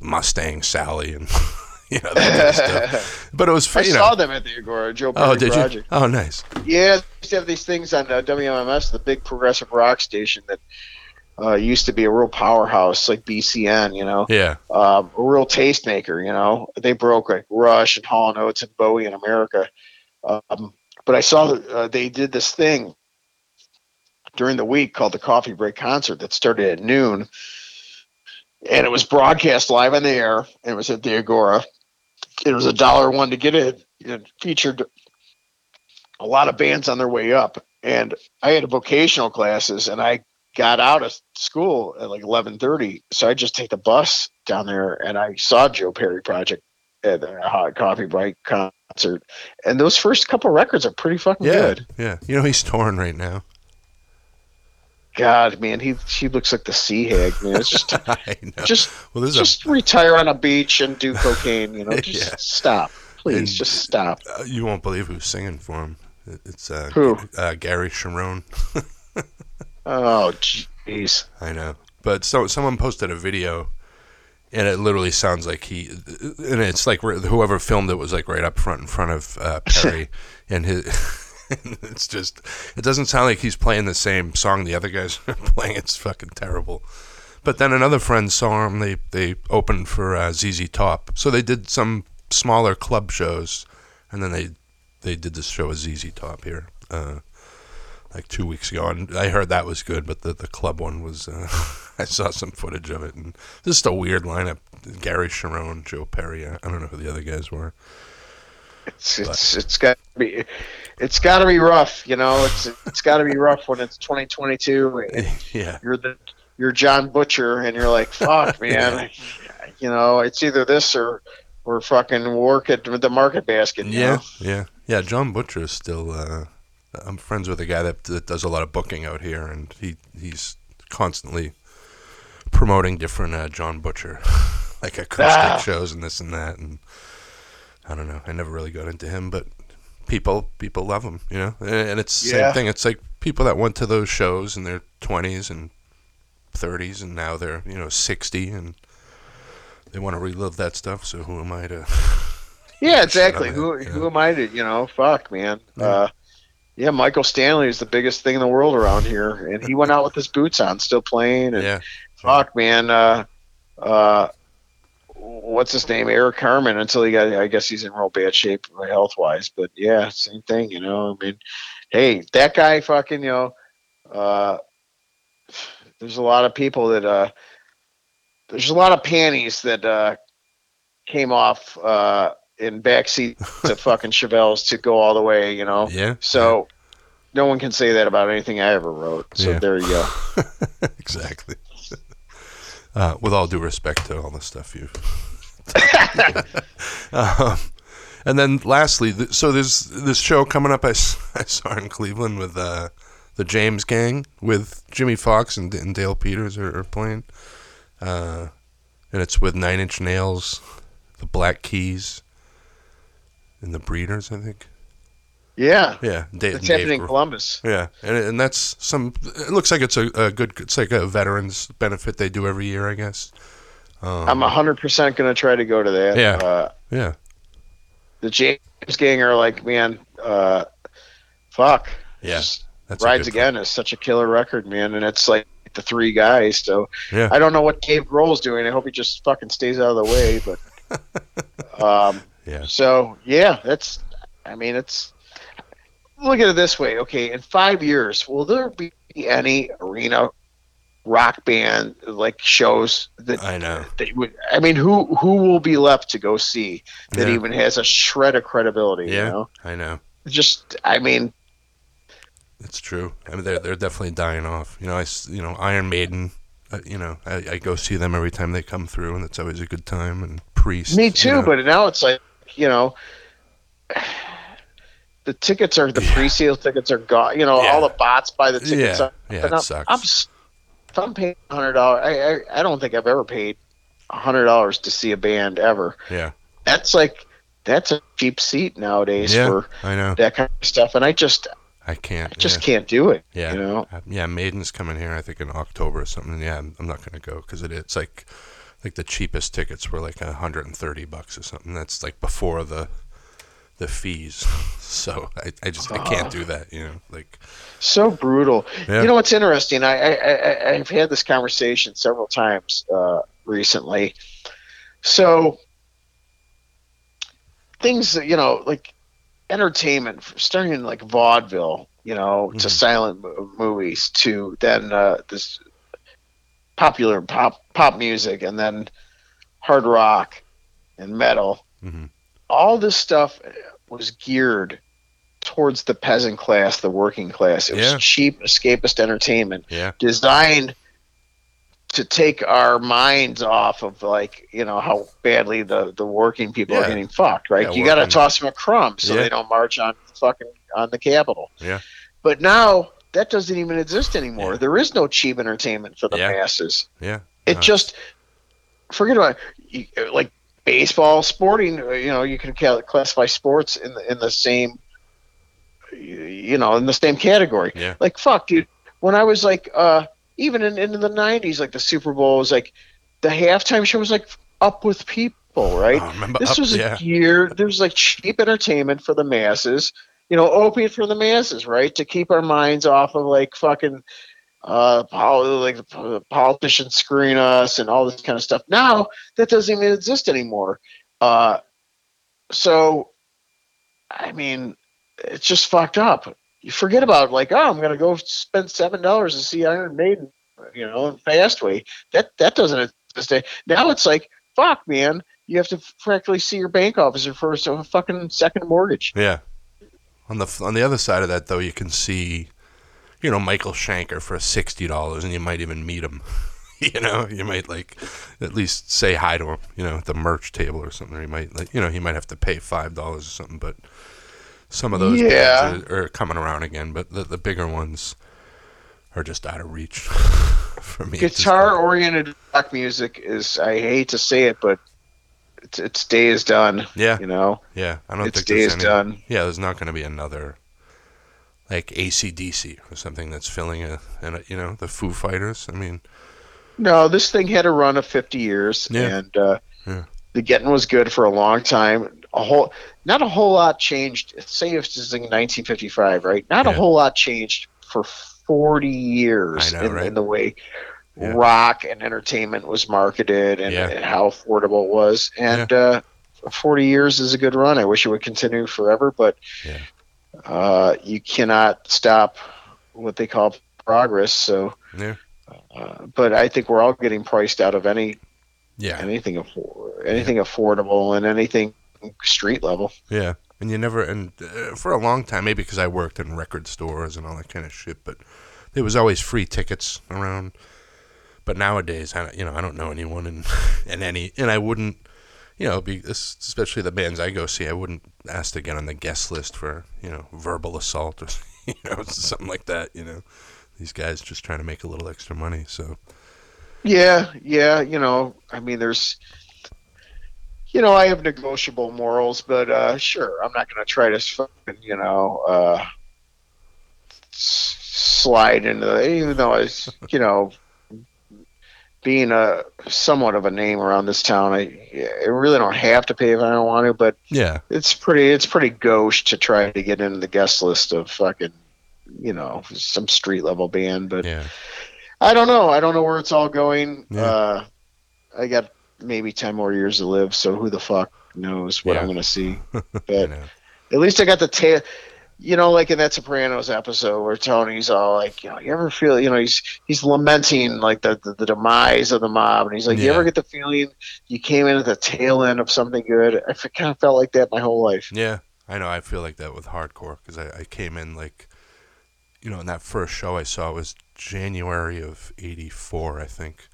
Mustang Sally and that kind of stuff. But it was fun. I saw them at the Agora, Joe Perry Project. You? Oh, nice. Yeah, they used to have these things on WMMS, the big progressive rock station that used to be a real powerhouse, like BCN, Yeah. A real tastemaker, They broke like Rush and Hall & Oates and Bowie in America. But I saw that they did this thing during the week called the Coffee Break Concert that started at noon, and it was broadcast live on the air, and it was at the Agora. it was $1 to get in. It featured a lot of bands on their way up. And I had vocational classes, and I got out of school at like 11:30. So I just take the bus down there, and I saw Joe Perry Project at the Hot Coffee Break concert. And those first couple records are pretty fucking good. Yeah, you know, he's torn right now. God, man, she looks like the sea hag, man. It's just, I know. Retire on a beach and do cocaine, you know. Just stop, please, and just stop. You won't believe who's singing for him. It's who? Gary Cherone. Oh, jeez. I know, but so someone posted a video, and it literally sounds like and it's like whoever filmed it was like right up front in front of Perry and his. It's just, it doesn't sound like he's playing the same song the other guys are playing. It's fucking terrible. But then another friend saw him. They opened for ZZ Top. So they did some smaller club shows, and then they did this show with ZZ Top here like 2 weeks ago. And I heard that was good, but the club one was, I saw some footage of it. And just a weird lineup. Gary Cherone, Joe Perry. I don't know who the other guys were. It's got to be rough, you know. It's got to be rough when it's 2022. Yeah, you're John Butcher, and you're like, fuck, man. Yeah. You know, it's either this or fucking work at the market basket. Yeah. John Butcher is still. I'm friends with a guy that does a lot of booking out here, and he's constantly promoting different John Butcher, like acoustic shows and this and that and. I don't know. I never really got into him, but people love him, you know? And it's the same thing. It's like people that went to those shows in their 20s and 30s, and now they're, you know, 60, and they want to relive that stuff, so who am I to... Yeah, exactly. Who am I to, you know, fuck, man. Yeah. Michael Stanley is the biggest thing in the world around here, and he went out with his boots on, still playing, and fuck, man, what's his name? Eric Carmen, until he got, I guess he's in real bad shape health wise, but yeah, same thing, you know. I mean, hey, that guy fucking, you know, there's a lot of people that, there's a lot of panties that, came off, in backseat to fucking Chevelles to go all the way, you know? Yeah. So no one can say that about anything I ever wrote. So there you go. Exactly. With all due respect to all the stuff you've and then lastly, so there's this show coming up I saw in Cleveland with the James Gang, with Jimmy Fox and Dale Peters are playing. And it's with Nine Inch Nails, the Black Keys, and the Breeders, I think. Yeah. It's happening in Columbus. Yeah, and that's some. It looks like it's a good. It's like a veterans benefit they do every year, I guess. I'm 100% gonna try to go to that. Yeah. The James Gang are like, man, fuck. Yeah. Rides Again is such a killer record, man, and it's like the three guys. So I don't know what Dave Grohl's doing. I hope he just fucking stays out of the way. But So that's. I mean, it's. Look at it this way, okay, in 5 years, will there be any arena rock band like shows that I know that would, I mean, who will be left to go see that even has a shred of credibility? Yeah, you know? I know. Just, I mean, it's true. I mean, they're definitely dying off. You know, Iron Maiden. You know, I go see them every time they come through, and it's always a good time. And Priest. Me too, you know? But now it's like, you know. The tickets are pre-sale tickets are gone. You know, all the bots buy the tickets. It sucks. If I'm paying $100, I don't think I've ever paid $100 to see a band ever. Yeah, that's a cheap seat nowadays for that kind of stuff. And I just can't do it. Yeah, you know. Yeah, Maiden's coming here, I think in October or something. Yeah, I'm not gonna go because it's like the cheapest tickets were like $130 or something. That's like before the fees. So I can't do that, you know, like so brutal. Yeah. You know, what's interesting. I've had this conversation several times, recently. So things that, you know, like entertainment starting in like vaudeville, you know, to silent movies to then, this popular pop music and then hard rock and metal. all this stuff was geared towards the peasant class, the working class. It was cheap, escapist entertainment designed to take our minds off of, like, you know, how badly the working people are getting fucked, right? You got to toss them a crumb so they don't march on fucking on the Capitol. Yeah. But now that doesn't even exist anymore. There is no cheap entertainment for the masses. Yeah. It just, forget about it. Like baseball, sporting, you know, you can classify sports in the same, you know, in the same category. Yeah. Like, fuck, dude. When I was like, even in the 90s, like the Super Bowl was like, the halftime show was like Up with people, right? Oh, remember this Up, was a year, there was like cheap entertainment for the masses, you know, opiate for the masses, right? To keep our minds off of like fucking, the politicians screwing us and all this kind of stuff. Now that doesn't even exist anymore. So, I mean, it's just fucked up. You forget about it, like, oh, I'm gonna go spend $7 to see Iron Maiden, you know, in Fastway. That doesn't exist. Now it's like, fuck, man, you have to practically see your bank officer for a fucking second mortgage. Yeah. On the other side of that, though, you can see, you know, Michael Schenker for $60, and you might even meet him. You know, you might like at least say hi to him, you know, at the merch table or something. Or you might like, you know, he might have to pay $5 or something, but. Some of those bands are coming around again, but the bigger ones are just out of reach for me. Guitar-oriented rock music is, I hate to say it, but its day is done. Yeah. You know? Yeah. I don't think its day is done. Yeah, there's not going to be another, like, AC/DC or something that's filling you know, the Foo Fighters. I mean. No, this thing had a run of 50 years, and the getting was good for a long time. Not a whole lot changed. Say if this is in 1955, right? Not a whole lot changed for 40 years in the way rock and entertainment was marketed and how affordable it was. And 40 years is a good run. I wish it would continue forever, but you cannot stop what they call progress. So, but I think we're all getting priced out of anything affordable and anything street level. Yeah. And you never, and for a long time, maybe because I worked in record stores and all that kind of shit, but there was always free tickets around. But nowadays, I don't know anyone and I wouldn't, you know, especially the bands I go see, I wouldn't ask to get on the guest list for, you know, Verbal Assault or, you know, something like that, you know, these guys just trying to make a little extra money. So. Yeah. You know, I mean, there's, you know, I have negotiable morals, but sure, I'm not going to try to fucking, you know, slide into the, even though I was, you know, being somewhat of a name around this town, I really don't have to pay if I don't want to, but it's pretty gauche to try to get into the guest list of fucking, you know, some street level band, but I don't know where it's all going. Yeah. I got maybe 10 more years to live, so who the fuck knows what I'm going to see. But at least I got the tail, you know, like in that Sopranos episode where Tony's all like, you know, you ever feel, you know, he's lamenting like the demise of the mob, and he's like, you ever get the feeling you came in at the tail end of something good? I kind of felt like that my whole life. Yeah, I know. I feel like that with hardcore because I came in like, you know, in that first show I saw was January of 1984, I think.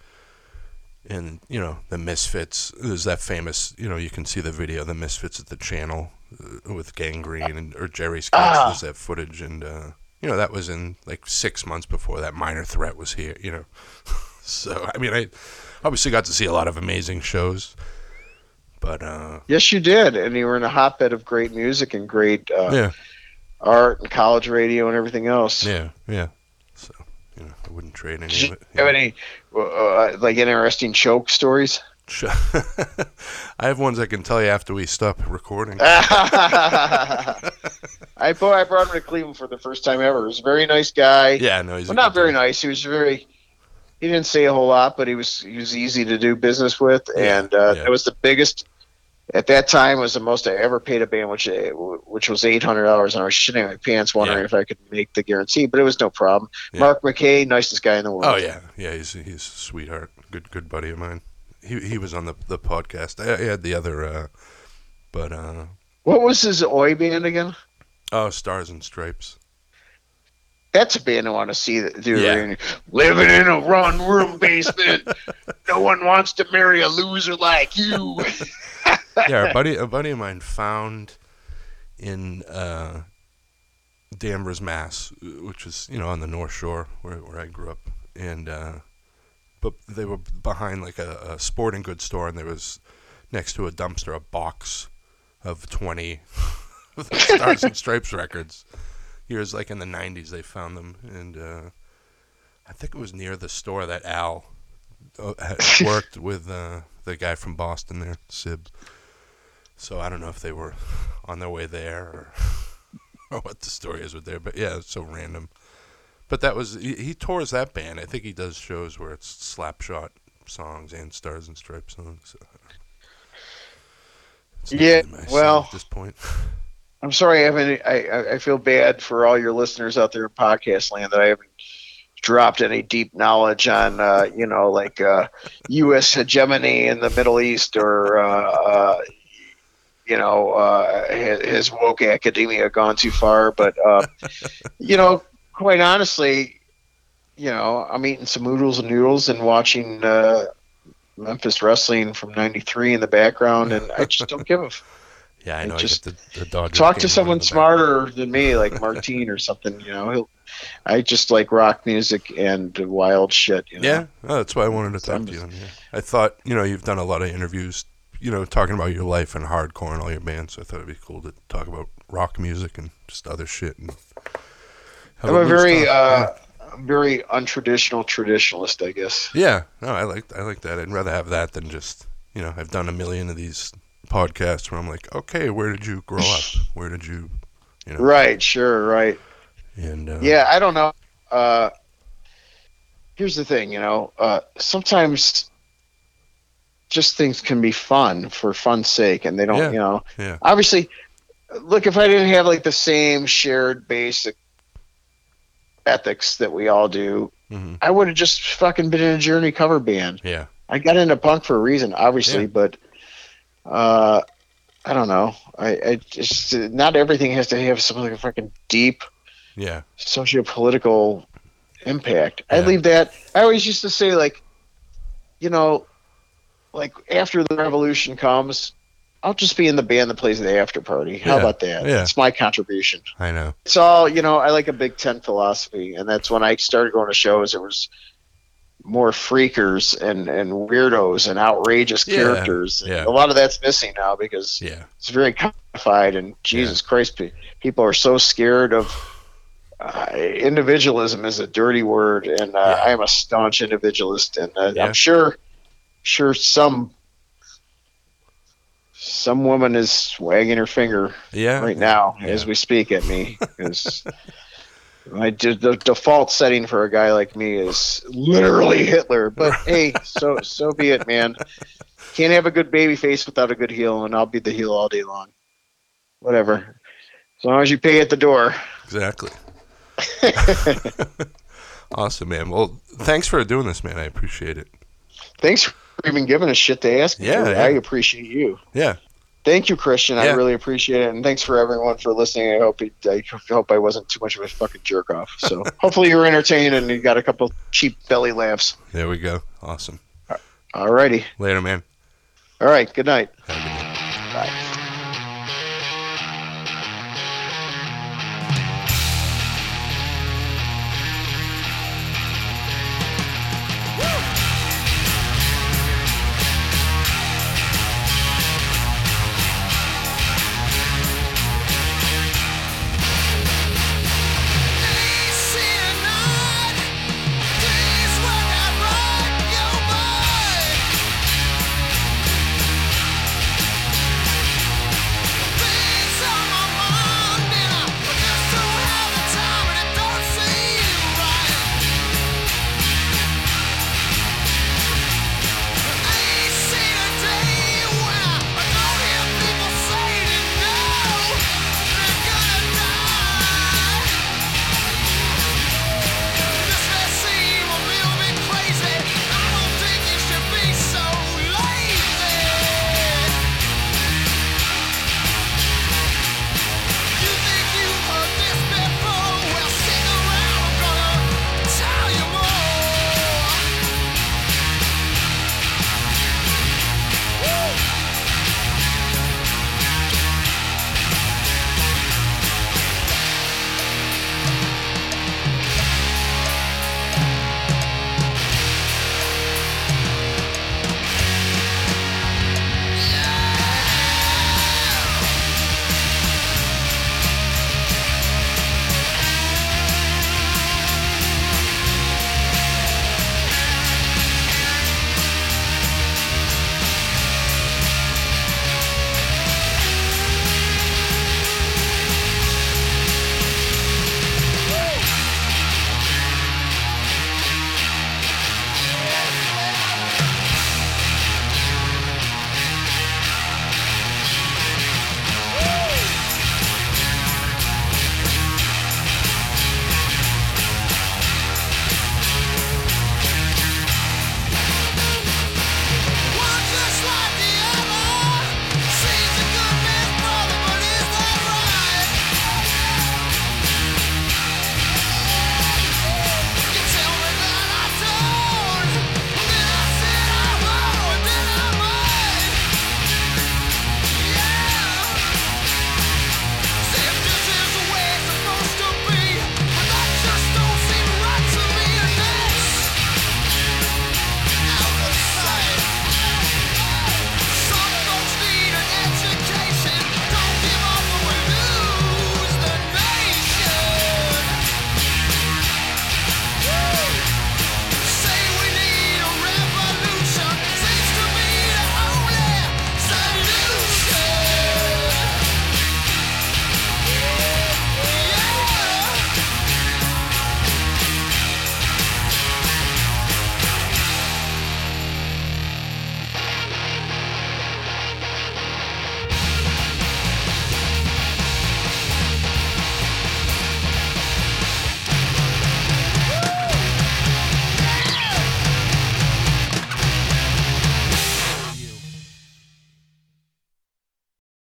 And, you know, the Misfits, there's that famous, you know, you can see the video, the Misfits at the Channel with Gangrene or Jerry Scott, there's that footage. And, you know, that was in like 6 months before that Minor Threat was here, you know. So, I mean, I obviously got to see a lot of amazing shows. But, yes, you did. And you were in a hotbed of great music and great art and college radio and everything else. Yeah. So. You know, I wouldn't trade any of it. Do you have any like interesting choke stories? I have ones I can tell you after we stop recording. I brought him to Cleveland for the first time ever. He was a very nice guy. Yeah, no, he's not very nice. He was very. He didn't say a whole lot, but he was easy to do business with, and it was the biggest. At that time, it was the most I ever paid a band, which was $800, and I was shitting my pants wondering if I could make the guarantee, but it was no problem. Yeah. Mark McKay, nicest guy in the world. Oh, yeah, he's a sweetheart, good buddy of mine. He was on the podcast. I had the other But what was his Oi band again? Oh, Stars and Stripes. That's a band I want to see. That yeah. Living in a run-room basement. No one wants to marry a loser like you. Yeah, a buddy of mine found in Danvers, Mass, which is, you know, on the North Shore where I grew up, and but they were behind like a sporting goods store, and there was next to a dumpster a box of 20 of the Stars and Stripes records. Years like in the 90s, they found them, and I think it was near the store that Al had worked with the guy from Boston there, Sib. So I don't know if they were on their way there or what the story is with there, but yeah, it's so random. But that was he tours that band. I think he does shows where it's Slapshot songs and Stars and Stripes songs. So yeah, really well, at this point. I'm sorry I feel bad for all your listeners out there in podcast land that I haven't dropped any deep knowledge on, you know, like U.S. hegemony in the Middle East, or, you know, has woke academia gone too far? But, you know, quite honestly, you know, I'm eating some oodles and noodles and watching Memphis Wrestling from 93 in the background, and I just don't give a f- Yeah, I know. Just the Dodgers talk to someone smarter than me, like Martine or something. You know, I just like rock music and wild shit. You know? Yeah, oh, that's why I wanted to talk to you on here. I thought, you know, you've done a lot of interviews, you know, talking about your life and hardcore and all your bands. So I thought it'd be cool to talk about rock music and just other shit. And I'm a very untraditional traditionalist, I guess. Yeah, no, I like that. I'd rather have that than just, you know, I've done a million of these podcasts where I'm like, okay, where did you grow up? Where did you, you know? Right, sure, right. And yeah, I don't know. Here's the thing, you know, sometimes just things can be fun for fun's sake, and they don't, you know. Yeah. Obviously, look, if I didn't have like the same shared basic ethics that we all do, mm-hmm. I would have just fucking been in a Journey cover band. Yeah. I got into punk for a reason, obviously, but I don't know. I just, not everything has to have some like a fucking deep, socio-political impact. Yeah. I leave that. I always used to say, like, you know, like after the revolution comes, I'll just be in the band that plays the after party. How about that? Yeah. It's my contribution. I know. It's all, you know. I like a Big Ten philosophy, and that's when I started going to shows. It was more freakers and weirdos and outrageous characters. Yeah. A lot of that's missing now because it's very codified, and Jesus Christ, people are so scared of individualism is a dirty word, and I am a staunch individualist, and I'm sure some woman is wagging her finger right now as we speak at me because the default setting for a guy like me is literally Hitler, but hey, so be it, man. Can't have a good baby face without a good heel, and I'll be the heel all day long. Whatever, as long as you pay at the door. Exactly. Awesome, man. Well, thanks for doing this, man. I appreciate it. Thanks for even giving us shit to ask. Yeah, I appreciate you. Yeah. Thank you, Christian. Yeah. I really appreciate it, and thanks for everyone for listening. I hope I wasn't too much of a fucking jerk off. So hopefully you were entertained and you got a couple cheap belly laughs. There we go. Awesome. All righty. Later, man. All right. Good night. Have a good night. Bye.